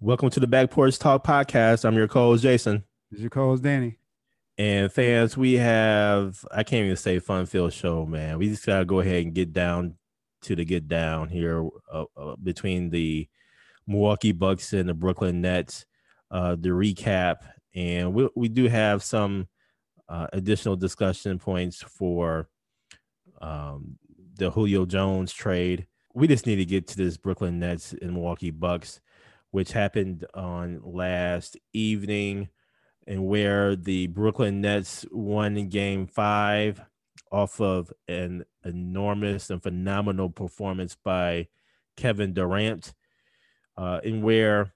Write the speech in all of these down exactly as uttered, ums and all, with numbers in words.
Welcome to the Back Porch Talk podcast. I'm your co-host, Jason. This is your co-host, Danny. And fans, we have, I can't even say fun-filled show, man. We just got to go ahead and get down to the get down here uh, uh, between the Milwaukee Bucks and the Brooklyn Nets, uh, the recap. And we, we do have some uh, additional discussion points for um, the Julio Jones trade. We just need to get to this Brooklyn Nets and Milwaukee Bucks, which happened on last evening, and where the Brooklyn Nets won game five off of an enormous and phenomenal performance by Kevin Durant, uh, and where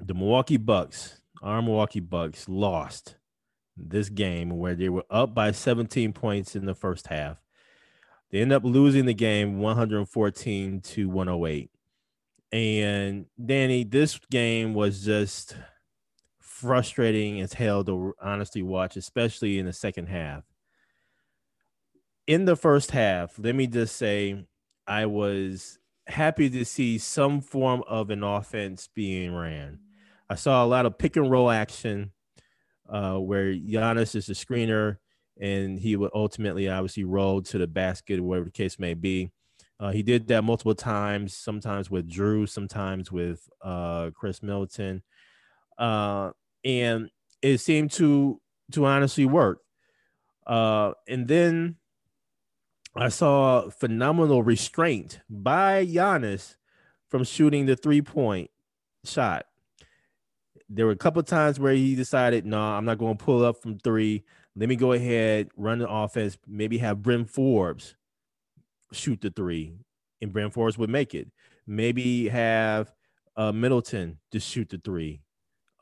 the Milwaukee Bucks, our Milwaukee Bucks, lost this game where they were up by seventeen points in the first half. They end up losing the game one fourteen to one oh eight. And Danny, this game was just frustrating as hell to honestly watch, especially in the second half. In the first half, let me just say I was happy to see some form of an offense being ran. I saw a lot of pick and roll action uh, where Giannis is the screener, and he would ultimately obviously roll to the basket, whatever the case may be. Uh, he did that multiple times, sometimes with Drew, sometimes with uh, Khris Middleton. Uh, and it seemed to to honestly work. Uh, and then I saw phenomenal restraint by Giannis from shooting the three-point shot. There were a couple of times where he decided, no, nah, I'm not going to pull up from three. Let me go ahead, run the offense, maybe have Bryn Forbes shoot the three, and Bryn Forbes would make it. Maybe have uh, Middleton to shoot the three.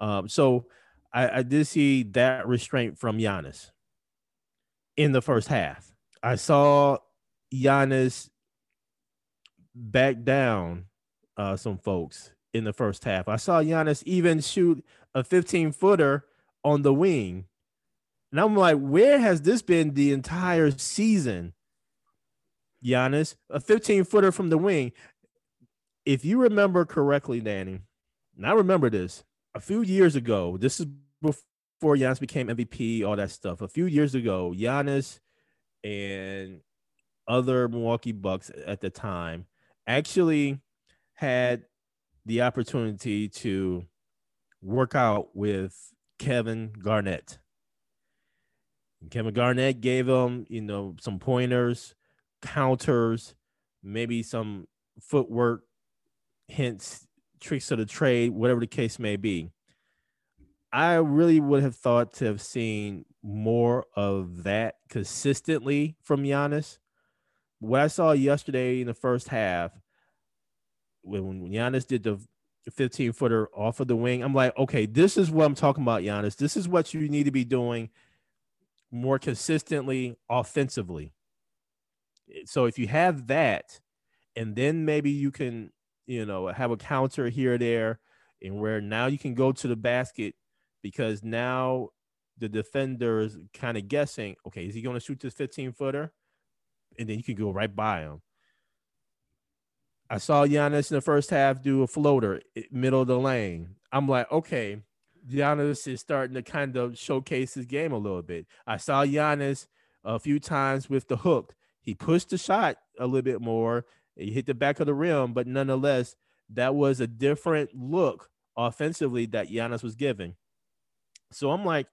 Um, so I, I did see that restraint from Giannis in the first half. I saw Giannis back down uh, some folks in the first half. I saw Giannis even shoot a fifteen-footer on the wing. And I'm like, where has this been the entire season? Giannis, a fifteen-footer from the wing. If you remember correctly, Danny, and I remember this, a few years ago, this is before Giannis became M V P, all that stuff. A few years ago, Giannis and other Milwaukee Bucks at the time actually had the opportunity to work out with Kevin Garnett. And Kevin Garnett gave him, you know, some pointers, counters, maybe some footwork hints, tricks of the trade, whatever the case may be. I really would have thought to have seen more of that consistently from Giannis. What I saw yesterday in the first half, when Giannis did the fifteen-footer off of the wing, I'm like, okay, this is what I'm talking about, Giannis. This is what you need to be doing more consistently offensively. So if you have that, and then maybe you can, you know, have a counter here or there, and where now you can go to the basket, because now the defender is kind of guessing, okay, is he going to shoot this fifteen-footer? And then you can go right by him. I saw Giannis in the first half do a floater, middle of the lane. I'm like, okay, Giannis is starting to kind of showcase his game a little bit. I saw Giannis a few times with the hook. He pushed the shot a little bit more. He hit the back of the rim, but nonetheless, that was a different look offensively that Giannis was giving. So I'm like,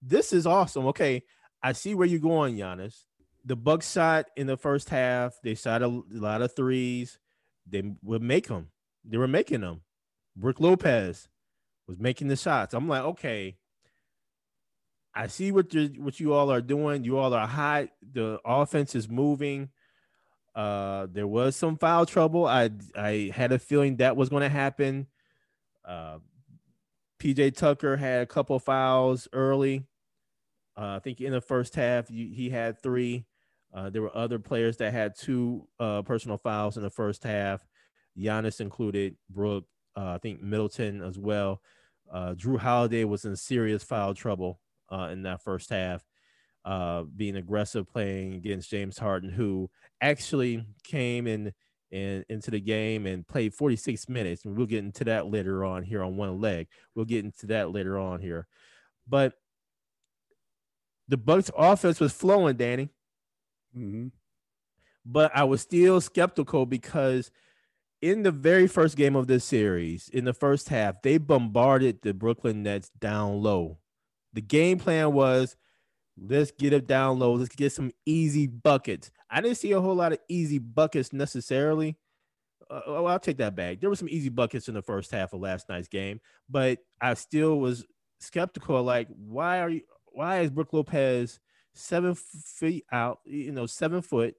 this is awesome. Okay, I see where you're going, Giannis. The Bucks shot in the first half. They shot a lot of threes. They would make them. They were making them. Brook Lopez was making the shots. I'm like, okay, I see what you what you all are doing. You all are hot. The offense is moving. Uh, there was some foul trouble. I I had a feeling that was going to happen. Uh, P J. Tucker had a couple fouls early. Uh, I think in the first half, you, he had three. Uh, there were other players that had two uh, personal fouls in the first half. Giannis included, Brook, uh, I think Middleton as well. Uh, Drew Holiday was in serious foul trouble uh, in that first half, uh, being aggressive, playing against James Harden, who actually came in, in into the game and played forty-six minutes. And we'll get into that later on here on one leg. We'll get into that later on here. But the Bucks' offense was flowing, Danny. Mm-hmm. But I was still skeptical because in the very first game of this series, in the first half, they bombarded the Brooklyn Nets down low. The game plan was, let's get it down low. Let's get some easy buckets. I didn't see a whole lot of easy buckets necessarily. Uh, well, I'll take that back. There were some easy buckets in the first half of last night's game, but I still was skeptical. Like, why are you? Why is Brook Lopez seven feet out, you know, seven foot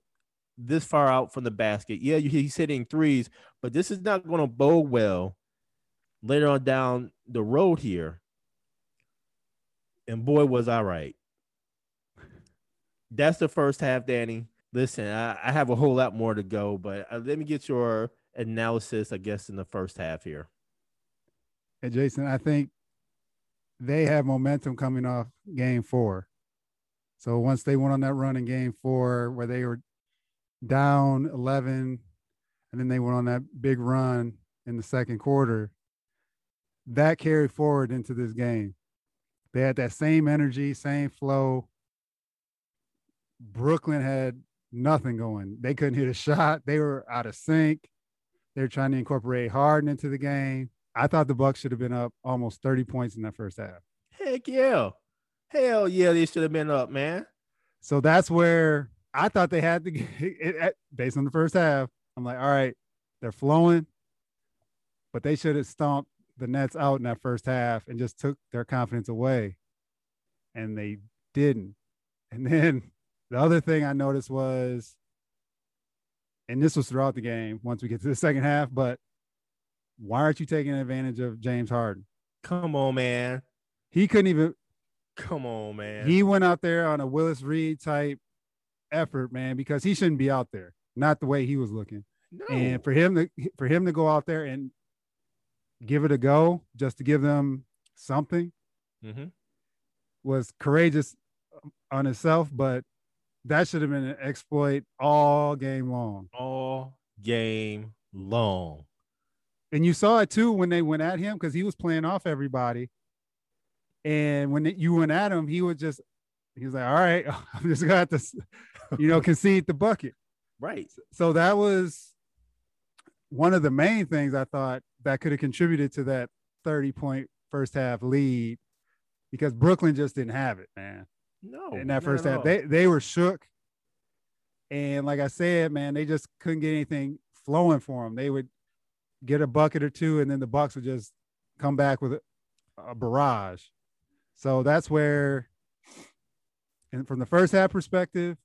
this far out from the basket? Yeah, he's hitting threes, but this is not going to bode well later on down the road here. And boy, was I right. That's the first half, Danny. Listen, I, I have a whole lot more to go, but uh, let me get your analysis, I guess, in the first half here. Hey, Jason, I think they have momentum coming off game four. So once they went on that run in game four where they were down eleven, and then they went on that big run in the second quarter, that carried forward into this game. They had that same energy, same flow. Brooklyn had nothing going. They couldn't hit a shot. They were out of sync. They were trying to incorporate Harden into the game. I thought the Bucks should have been up almost thirty points in that first half. Heck yeah. Hell yeah, they should have been up, man. So that's where I thought they had to get it, based on the first half. I'm like, all right, they're flowing, but they should have stomped the Nets out in that first half and just took their confidence away. And they didn't. And then the other thing I noticed was, and this was throughout the game once we get to the second half, but why aren't you taking advantage of James Harden? Come on, man. He couldn't even. Come on, man. He went out there on a Willis Reed type effort, man, because he shouldn't be out there. Not the way he was looking. No. And for him to for him to go out there and give it a go, just to give them something, mm-hmm. was courageous on itself. But that should have been an exploit all game long. All game long. And you saw it, too, when they went at him because he was playing off everybody. And when you went at him, he would just – he was like, all right, I'm just going to have to, you know, concede the bucket. Right. So that was one of the main things I thought that could have contributed to that thirty-point first-half lead because Brooklyn just didn't have it, man. No. In that first half, they, they were shook. And like I said, man, they just couldn't get anything flowing for them. They would – get a bucket or two, and then the Bucks would just come back with a, a barrage. So that's where, and from the first half perspective,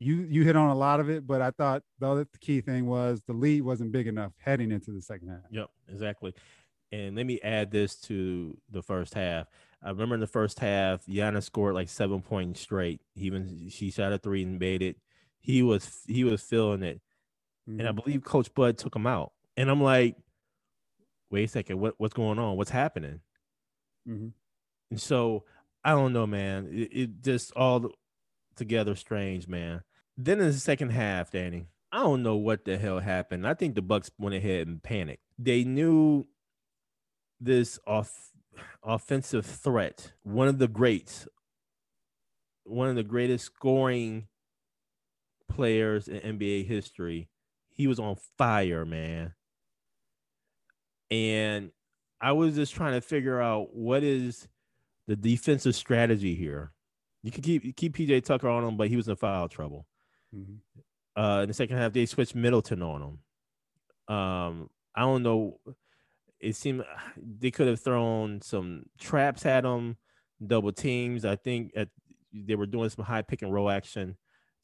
you you hit on a lot of it, but I thought the other key thing was the lead wasn't big enough heading into the second half. Yep, exactly. And let me add this to the first half. I remember in the first half, Giannis scored like seven points straight. Even she shot a three and made it. He was he was feeling it. Mm-hmm. And I believe Coach Bud took him out. And I'm like, wait a second, what, what's going on? What's happening? Mm-hmm. And so I don't know, man. It, it just all together strange, man. Then in the second half, Danny, I don't know what the hell happened. I think the Bucks went ahead and panicked. They knew this off, offensive threat, one of the greats, one of the greatest scoring players in N B A history. He was on fire, man. And I was just trying to figure out what is the defensive strategy here. You could keep keep P J. Tucker on him, but he was in foul trouble. Mm-hmm. Uh, in the second half, they switched Middleton on him. Um, I don't know. It seemed they could have thrown some traps at him, double teams. I think at, they were doing some high pick and roll action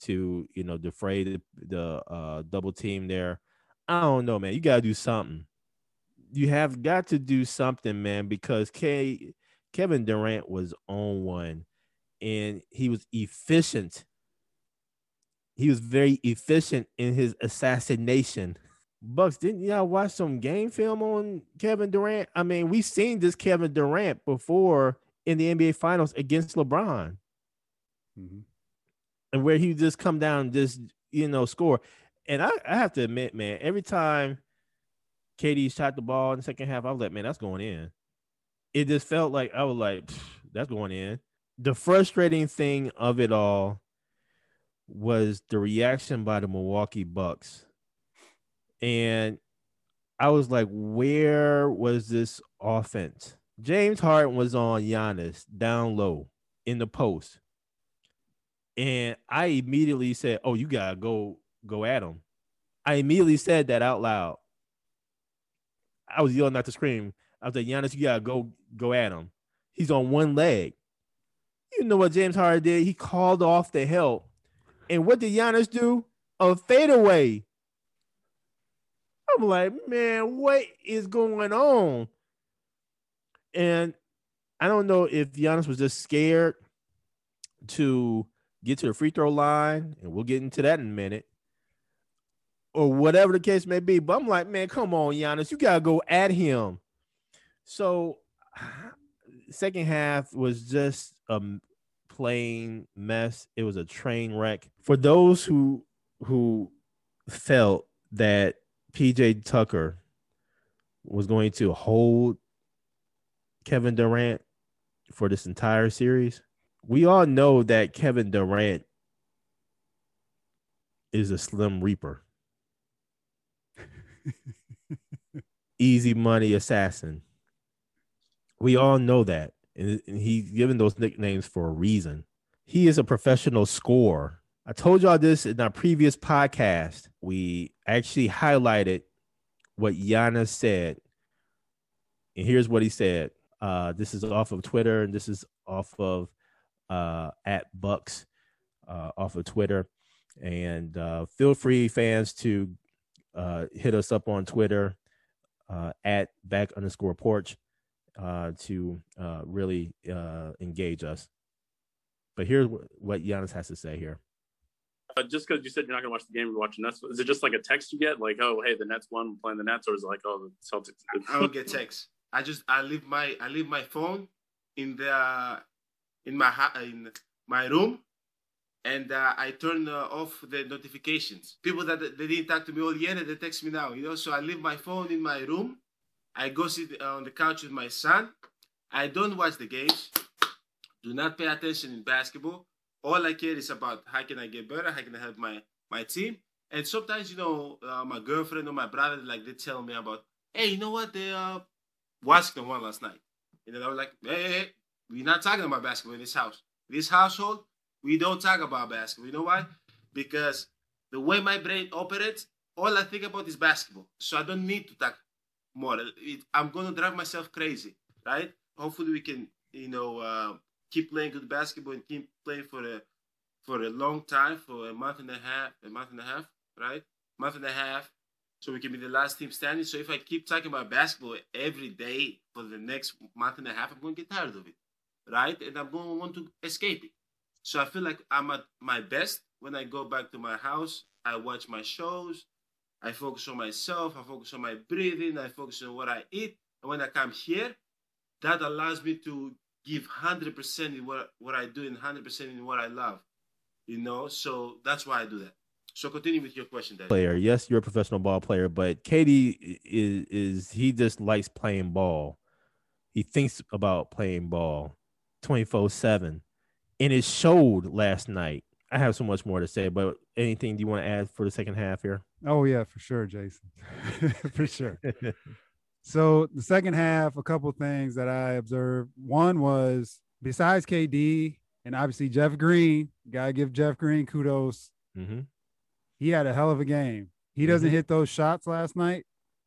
to, you know, defray the, the uh, double team there. I don't know, man. You got to do something. you have got to do something, man, because K, Kevin Durant was on one, and he was efficient. He was very efficient in his assassination. Bucks, didn't y'all watch some game film on Kevin Durant? I mean, we've seen this Kevin Durant before in the N B A Finals against LeBron. Mm-hmm. And where he just come down and just, you know, score. And I, I have to admit, man, every time K D shot the ball in the second half, I was like, man, that's going in. It just felt like, I was like, that's going in. The frustrating thing of it all was the reaction by the Milwaukee Bucks. And I was like, where was this offense? James Harden was on Giannis down low in the post. And I immediately said, oh, you got to go, go at him. I immediately said that out loud. I was yelling not to scream. I was like, Giannis, you got to go, go at him. He's on one leg. You know what James Harden did? He called off the help. And what did Giannis do? A fadeaway. I'm like, man, what is going on? And I don't know if Giannis was just scared to get to the free throw line, and we'll get into that in a minute, or whatever the case may be. But I'm like, man, come on, Giannis, you got to go at him. So second half was just a plain mess. It was a train wreck. For those who who felt that P J. Tucker was going to hold Kevin Durant for this entire series, we all know that Kevin Durant is a slim reaper. Easy money assassin. We all know that. And he's given those nicknames for a reason. He is a professional scorer. I told y'all this in our previous podcast. We actually highlighted what Giannis said. And here's what he said. Uh, this is off of Twitter, and this is off of Uh, at Bucks uh, off of Twitter, and uh, feel free, fans, to uh, hit us up on Twitter uh, at back underscore porch uh, to uh, really uh, engage us. But here's what Giannis has to say here. Uh, just because you said you're not going to watch the game, you're watching Nets. Is it just like a text you get, like, "Oh, hey, the Nets won, we're playing the Nets," or is it like, "Oh, the Celtics"? I don't get texts. I just I leave my I leave my phone in the. in my in my room, and uh, I turn uh, off the notifications. People that they didn't talk to me all year, they text me now, you know. So I leave my phone in my room. I go sit on the couch with my son. I don't watch the games. Do not pay attention in basketball. All I care is about how can I get better, how can I help my, my team. And sometimes, you know, uh, my girlfriend or my brother, like, they tell me about, hey, you know what, they uh, Washington won last night. And then I was like, hey, hey, hey. We're not talking about basketball in this house. This household, we don't talk about basketball. You know why? Because the way my brain operates, all I think about is basketball. So I don't need to talk more. It, I'm going to drive myself crazy, right? Hopefully we can, you know, uh, keep playing good basketball and keep playing for a for a long time, for a month and a half, a month and a half, right? Month and a half, so we can be the last team standing. So if I keep talking about basketball every day for the next month and a half, I'm going to get tired of it. Right? And I'm going to want to escape it. So I feel like I'm at my best when I go back to my house. I watch my shows. I focus on myself. I focus on my breathing. I focus on what I eat. And when I come here, that allows me to give one hundred percent in what, what I do and one hundred percent in what I love. You know? So that's why I do that. So continue with your question, Dad. Player, yes, you're a professional ball player, but K D is, is he just likes playing ball. He thinks about playing ball twenty-four seven, and it showed last night. I have so much more to say, but anything do you want to add for the second half here? Oh yeah, for sure, Jason. For sure. So the second half, a couple things that I observed. One was, besides K D and obviously Jeff Green, gotta give Jeff Green kudos. Mm-hmm. He had a hell of a game. He mm-hmm. doesn't hit those shots last night,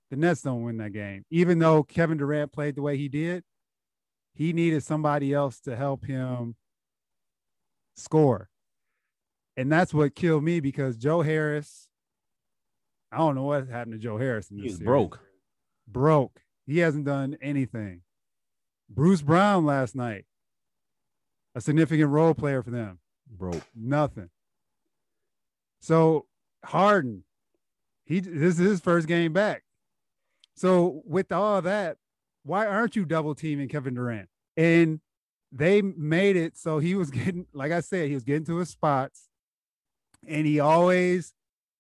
the Nets don't win that game. Even though Kevin Durant played the way he did, he needed somebody else to help him score. And that's what killed me, because Joe Harris, I don't know what happened to Joe Harris in this series. He's broke. Broke. He hasn't done anything. Bruce Brown last night, a significant role player for them. Bro. Nothing. So Harden, he this is his first game back. So with all that, why aren't you double teaming Kevin Durant? And they made it so he was getting, like I said, he was getting to his spots, and he always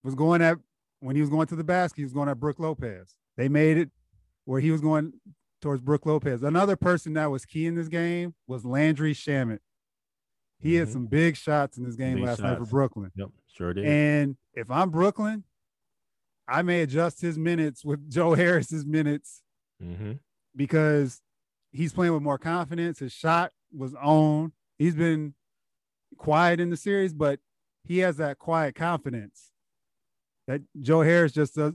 was going at, when he was going to the basket, he was going at Brook Lopez. They made it where he was going towards Brook Lopez. Another person that was key in this game was Landry Shamet. He mm-hmm. had some big shots in this game big last shots. night for Brooklyn. Yep, sure did. And if I'm Brooklyn, I may adjust his minutes with Joe Harris's minutes mm-hmm. because he's playing with more confidence. His shot was on. He's been quiet in the series, but he has that quiet confidence that Joe Harris just does.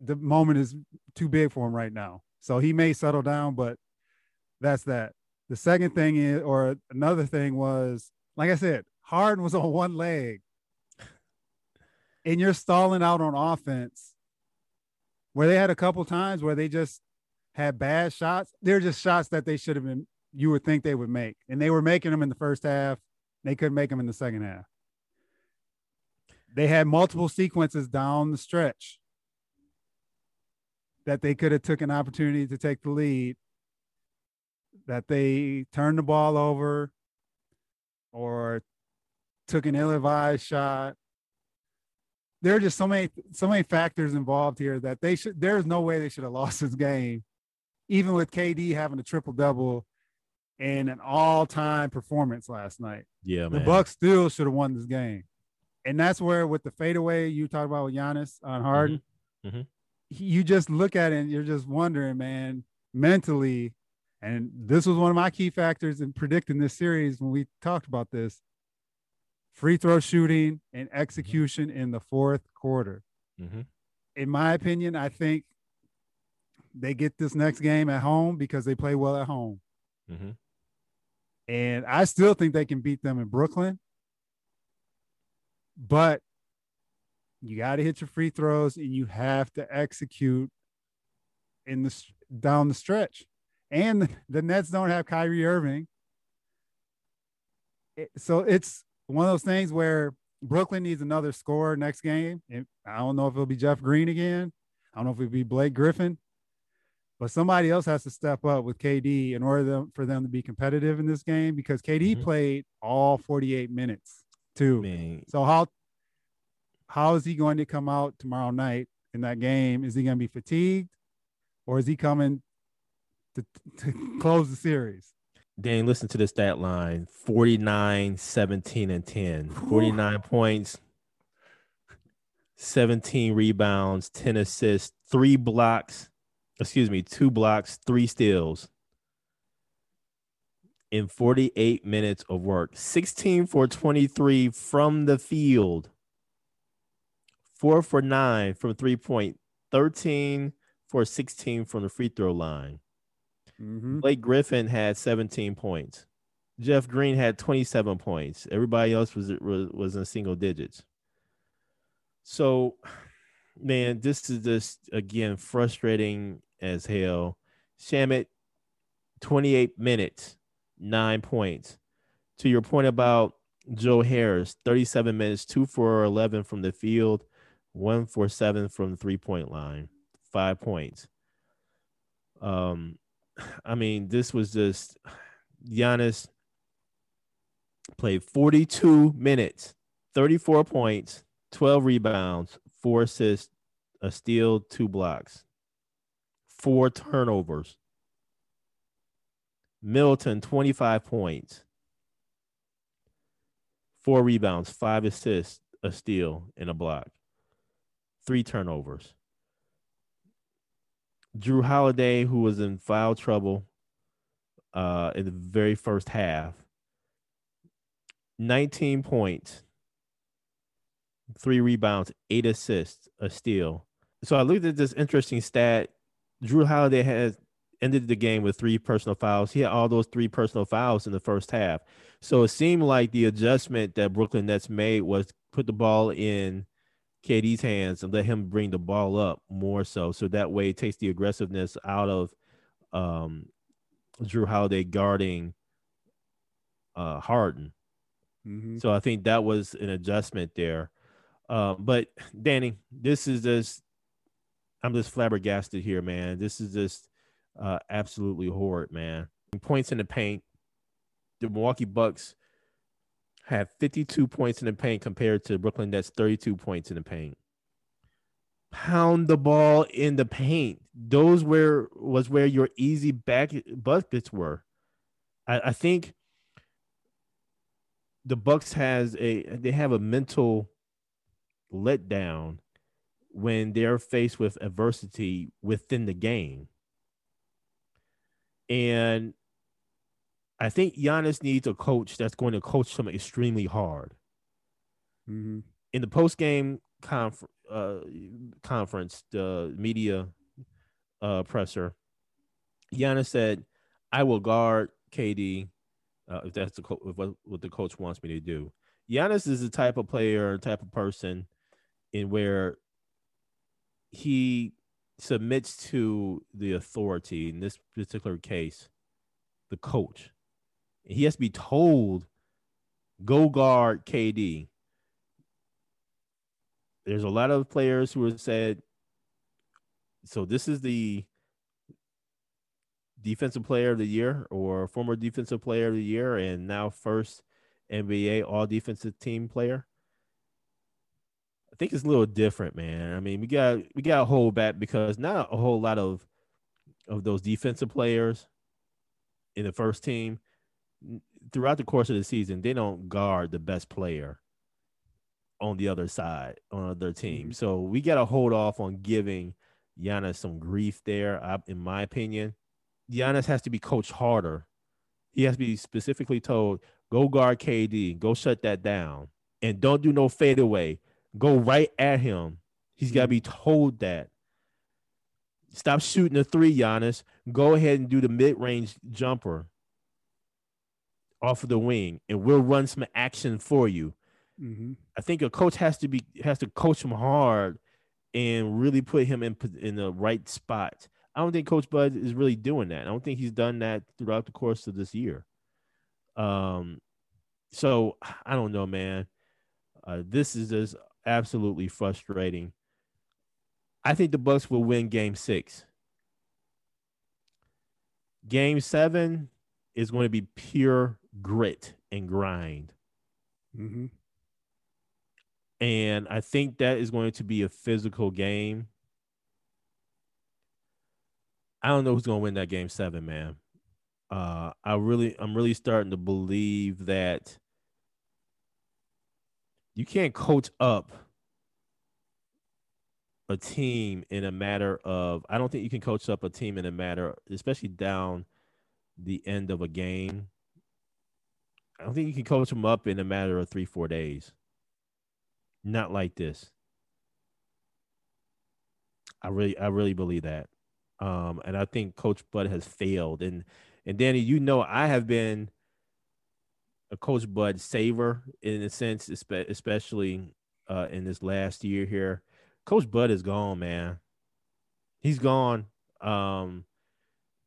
The moment is too big for him right now. So he may settle down, but that's that. The second thing is, or another thing was, like I said, Harden was on one leg and you're stalling out on offense, where they had a couple times where they just had bad shots. They're just shots that they should have been, you would think they would make. And they were making them in the first half. They couldn't make them in the second half. They had multiple sequences down the stretch that they could have took an opportunity to take the lead, that they turned the ball over or took an ill-advised shot. There are just so many, so many factors involved here that they should, there's no way they should have lost this game, even with K D having a triple-double and an all-time performance last night. Yeah, man. The Bucks still should have won this game. And that's where, with the fadeaway you talked about with Giannis on Harden, mm-hmm. Mm-hmm. you just look at it and you're just wondering, man, mentally. And this was one of my key factors in predicting this series when we talked about this: free throw shooting and execution mm-hmm. in the fourth quarter. Mm-hmm. In my opinion, I think they get this next game at home because they play well at home. Mm-hmm. And I still think they can beat them in Brooklyn. But you got to hit your free throws and you have to execute in the down the stretch. And the, the Nets don't have Kyrie Irving. It, so it's one of those things where Brooklyn needs another scorer next game. And I don't know if it'll be Jeff Green again. I don't know if it'll be Blake Griffin. But somebody else has to step up with K D in order to, for them to be competitive in this game, because K D mm-hmm. played all forty-eight minutes. Too. Man. So how how is he going to come out tomorrow night in that game? Is he going to be fatigued, or is he coming to, to close the series? Dan, listen to the stat line: forty-nine, seventeen, and ten. forty-nine points, seventeen rebounds, ten assists, three blocks, excuse me, two blocks, three steals. In forty-eight minutes of work, sixteen for twenty-three from the field, four for nine from three point, thirteen for sixteen from the free throw line. Mm-hmm. Blake Griffin had seventeen points. Jeff Green had twenty-seven points. Everybody else was, was, was in single digits. So, man, this is just, again, frustrating as hell. Shamet, twenty-eight minutes. Nine points. To your point about Joe Harris, thirty-seven minutes, two for eleven from the field, one for seven from the three-point line, five points. Um, I mean, this was just Giannis played forty-two minutes, thirty-four points, twelve rebounds, four assists, a steal, two blocks, four turnovers. Middleton, twenty-five points, four rebounds, five assists, a steal, and a block, three turnovers. Drew Holiday, who was in foul trouble uh, in the very first half, nineteen points, three rebounds, eight assists, a steal. So I looked at this interesting stat. Drew Holiday has ended the game with three personal fouls. He had all those three personal fouls in the first half. So it seemed like the adjustment that Brooklyn Nets made was put the ball in K D's hands and let him bring the ball up more so. So that way it takes the aggressiveness out of um, Drew Holiday guarding uh, Harden. Mm-hmm. So I think that was an adjustment there. Uh, but, Danny, this is just – I'm just flabbergasted here, man. This is just uh, absolutely horrid, man. Points in the paint, the Milwaukee Bucks had fifty-two points in the paint compared to Brooklyn Nets thirty-two points in the paint. Pound the ball in the paint. Those were was where your easy back buckets were. I, I think the Bucks has a they have a mental letdown when they're faced with adversity within the game. And I think Giannis needs a coach that's going to coach him extremely hard. Mm-hmm. In the post-game conf- uh, conference, the media uh, presser, Giannis said, "I will guard K D uh, if that's the co- if what, what the coach wants me to do." Giannis is the type of player, type of person, in where he submits to the authority. In this particular case, the coach. He has to be told, go guard K D. There's a lot of players who have said, so this is the defensive player of the year or former defensive player of the year and now first N B A all-defensive team player. I think it's a little different, man. I mean, we got we got to hold back because not a whole lot of of those defensive players in the first team throughout the course of the season, they don't guard the best player on the other side, on their team. So we got to hold off on giving Giannis some grief there. I, in my opinion, Giannis has to be coached harder. He has to be specifically told, go guard K D, go shut that down, and don't do no fadeaway. Go right at him. He's got to be told that. Stop shooting the three, Giannis. Go ahead and do the mid-range jumper off of the wing, and we'll run some action for you. Mm-hmm. I think a coach has to be has to coach him hard and really put him in in the right spot. I don't think Coach Bud is really doing that. I don't think he's done that throughout the course of this year. Um, so I don't know, man. Uh, this is just absolutely frustrating. I think the Bucks will win game six. Game seven is going to be pure grit and grind. Mm-hmm. And I think that is going to be a physical game. I don't know who's going to win that game seven, man. Uh, I really, I'm really starting to believe that you can't coach up a team in a matter of, I don't think you can coach up a team in a matter, especially down the end of a game. I don't think you can coach them up in a matter of three, four days. Not like this. I really, I really believe that. Um, and I think Coach Bud has failed. And, and Danny, you know, I have been a Coach Bud saver in a sense, especially uh, in this last year here. Coach Bud is gone, man. He's gone. Um,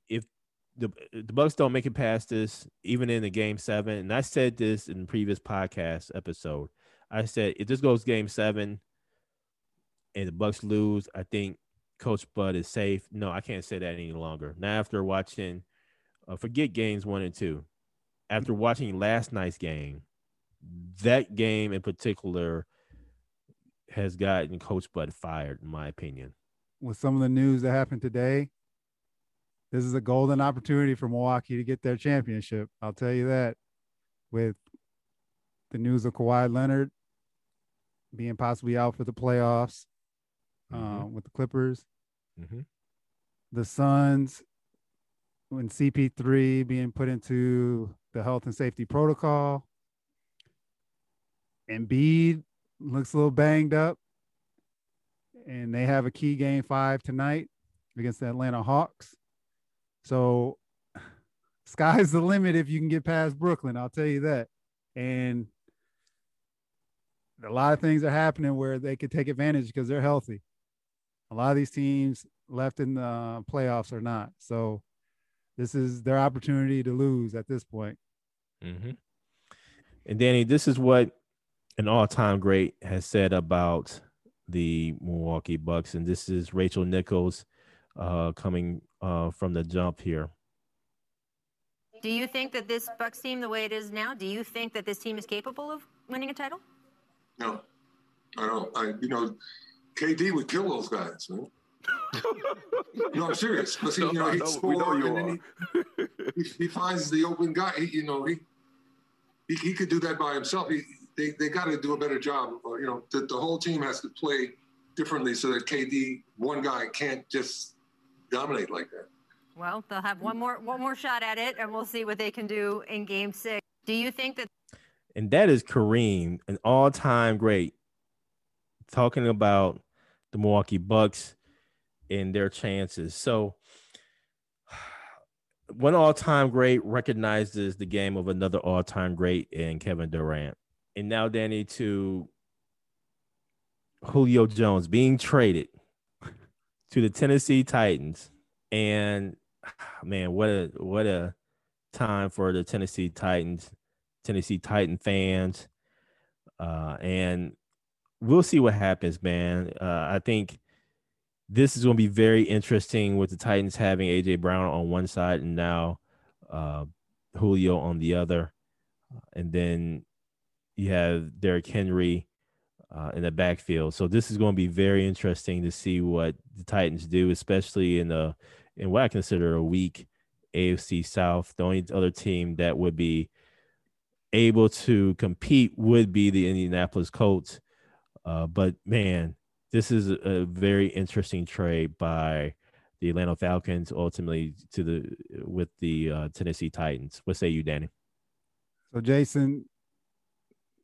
if the the Bucks don't make it past this, even in the game seven, and I said this in the previous podcast episode, I said if this goes game seven and the Bucks lose, I think Coach Bud is safe. No, I can't say that any longer. Now after watching, uh, forget games one and two. After watching last night's game, that game in particular has gotten Coach Bud fired, in my opinion. With some of the news that happened today, this is a golden opportunity for Milwaukee to get their championship. I'll tell you that. With the news of Kawhi Leonard being possibly out for the playoffs, mm-hmm. uh, with the Clippers, mm-hmm. the Suns, when C P three being put into the health and safety protocol, Embiid looks a little banged up, and they have a key game five tonight against the Atlanta Hawks. So sky's the limit if you can get past Brooklyn, I'll tell you that. And a lot of things are happening where they could take advantage because they're healthy. A lot of these teams left in the playoffs are not. So this is their opportunity to lose at this point. Mm-hmm. And Danny, this is what an all-time great has said about the Milwaukee Bucks. And this is Rachel Nichols uh, coming uh, from the jump here. Do you think that this Bucks team, the way it is now, do you think that this team is capable of winning a title? No, I don't. I, you know, K D would kill those guys, man. No, I'm serious. Because he, no, you know, he'd score and then he, he, he finds the open guy. He, you know, he, he he could do that by himself. He, they they got to do a better job. You know, the, the whole team has to play differently so that K D, one guy, can't just dominate like that. Well, they'll have one more one more shot at it, and we'll see what they can do in Game Six. Do you think that? And that is Kareem, an all-time great, talking about the Milwaukee Bucks and their chances. So one all-time great recognizes the game of another all-time great in Kevin Durant. And now, Danny, to Julio Jones being traded to the Tennessee Titans. And, man, what a what a time for the Tennessee Titans. Tennessee Titan fans, uh, and we'll see what happens, man. Uh, I think this is going to be very interesting with the Titans having A J Brown on one side and now uh, Julio on the other. And then you have Derrick Henry uh, in the backfield. So this is going to be very interesting to see what the Titans do, especially in, the, in what I consider a weak A F C South. The only other team that would be able to compete would be the Indianapolis Colts. Uh, but, man, this is a very interesting trade by the Atlanta Falcons, ultimately to the with the uh, Tennessee Titans. What say you, Danny? So, Jason,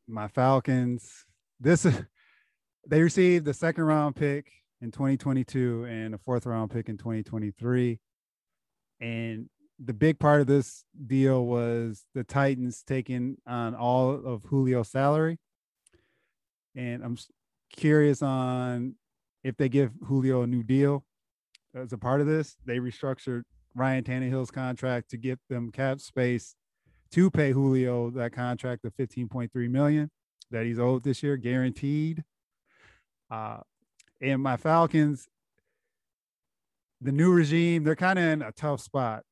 my Falcons, this they received the second-round pick in twenty twenty-two and a fourth-round pick in twenty twenty-three. And the big part of this deal was the Titans taking on all of Julio's salary. And I'm curious on if they give Julio a new deal as a part of this. They restructured Ryan Tannehill's contract to get them cap space to pay Julio that contract of fifteen point three million dollars that he's owed this year, guaranteed. Uh, and my Falcons, the new regime, they're kind of in a tough spot.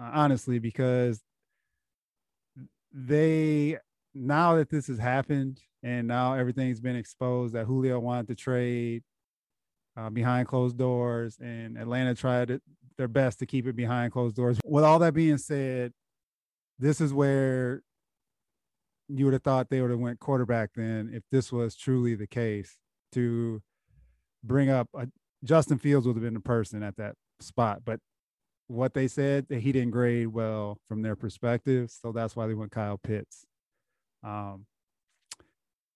Honestly, because they, now that this has happened and now everything's been exposed that Julio wanted to trade uh, behind closed doors and Atlanta tried it, their best to keep it behind closed doors. With all that being said, this is where you would have thought they would have went quarterback then if this was truly the case to bring up a, Justin Fields would have been the person at that spot, but what they said that he didn't grade well from their perspective. So that's why they went Kyle Pitts. Um,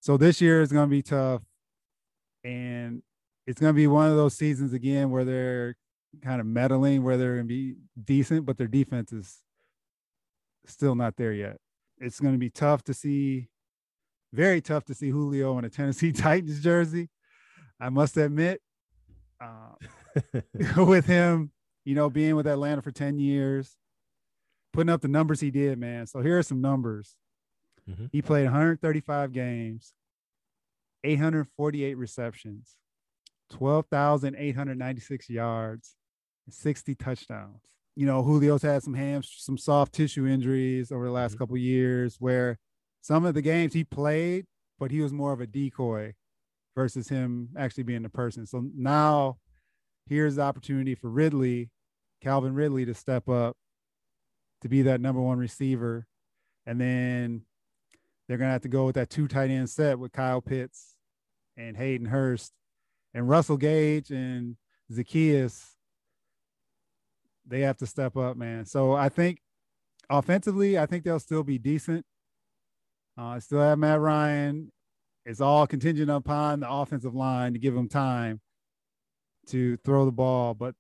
so this year is going to be tough and it's going to be one of those seasons again, where they're kind of meddling, where they're going to be decent, but their defense is still not there yet. It's going to be tough to see, very tough to see Julio in a Tennessee Titans jersey. I must admit, um, with him, you know, being with Atlanta for ten years, putting up the numbers he did, man. So here are some numbers. Mm-hmm. He played one hundred thirty-five games, eight hundred forty-eight receptions, twelve thousand eight hundred ninety-six yards, and sixty touchdowns. You know, Julio's had some ham, some soft tissue injuries over the last mm-hmm. couple of years where some of the games he played, but he was more of a decoy versus him actually being the person. So now here's the opportunity for Ridley, Calvin Ridley, to step up to be that number one receiver. And then they're going to have to go with that two tight end set with Kyle Pitts and Hayden Hurst and Russell Gage and Zacchaeus. They have to step up, man. So I think offensively, I think they'll still be decent. I uh, still have Matt Ryan. It's all contingent upon the offensive line to give them time to throw the ball, but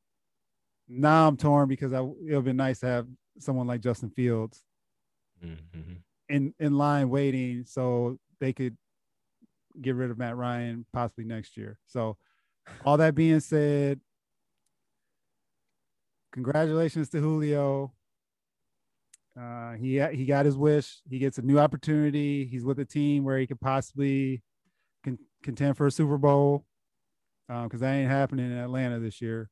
now I'm torn because I it would be nice to have someone like Justin Fields mm-hmm. in in line waiting so they could get rid of Matt Ryan possibly next year. So all that being said, congratulations to Julio. Uh, he, he got his wish. He gets a new opportunity. He's with a team where he could possibly con- contend for a Super Bowl. Um, cause that ain't happening in Atlanta this year.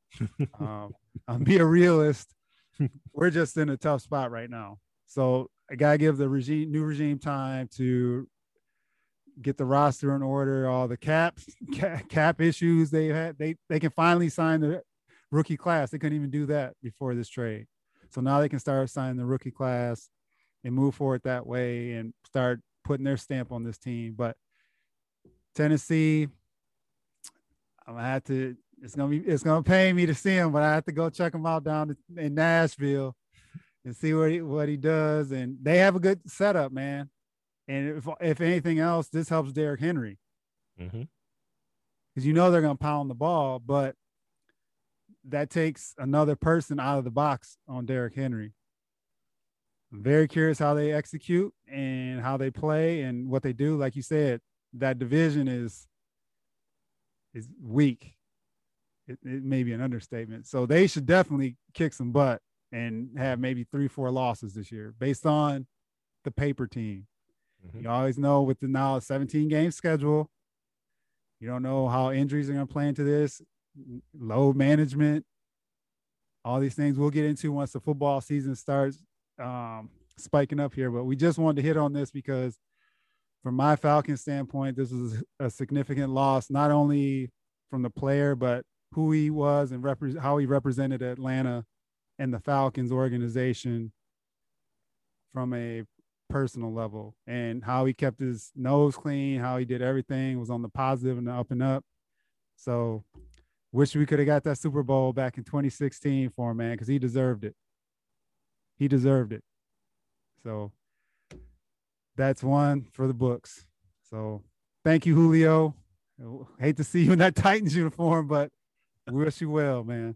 Um, I'm be a realist. We're just in a tough spot right now. So I gotta give the regime, new regime time to get the roster in order, all the caps, ca- cap issues they had. They, they can finally sign the rookie class. They couldn't even do that before this trade. So now they can start signing the rookie class and move forward that way and start putting their stamp on this team. But Tennessee, I'm gonna have to. It's gonna be. It's gonna pain me to see him, but I have to go check him out down in Nashville and see what he, what he does. And they have a good setup, man. And if if anything else, this helps Derrick Henry, because mm-hmm. you know they're gonna pound the ball, but that takes another person out of the box on Derrick Henry. I'm very curious how they execute and how they play and what they do. Like you said, that division is. is weak. It, it may be an understatement. So they should definitely kick some butt and have maybe three, four losses this year based on the paper team. Mm-hmm. You always know with the now seventeen game schedule, you don't know how injuries are going to play into this, load management, all these things we'll get into once the football season starts um, spiking up here. But we just wanted to hit on this because from my Falcons standpoint, this was a significant loss, not only from the player, but who he was and repre- how he represented Atlanta and the Falcons organization from a personal level, and how he kept his nose clean, how he did everything, was on the positive and the up and up. So wish we could have got that Super Bowl back in twenty sixteen for him, man, because he deserved it. He deserved it. So that's one for the books. So thank you, Julio. I hate to see you in that Titans uniform, but we wish you well, man.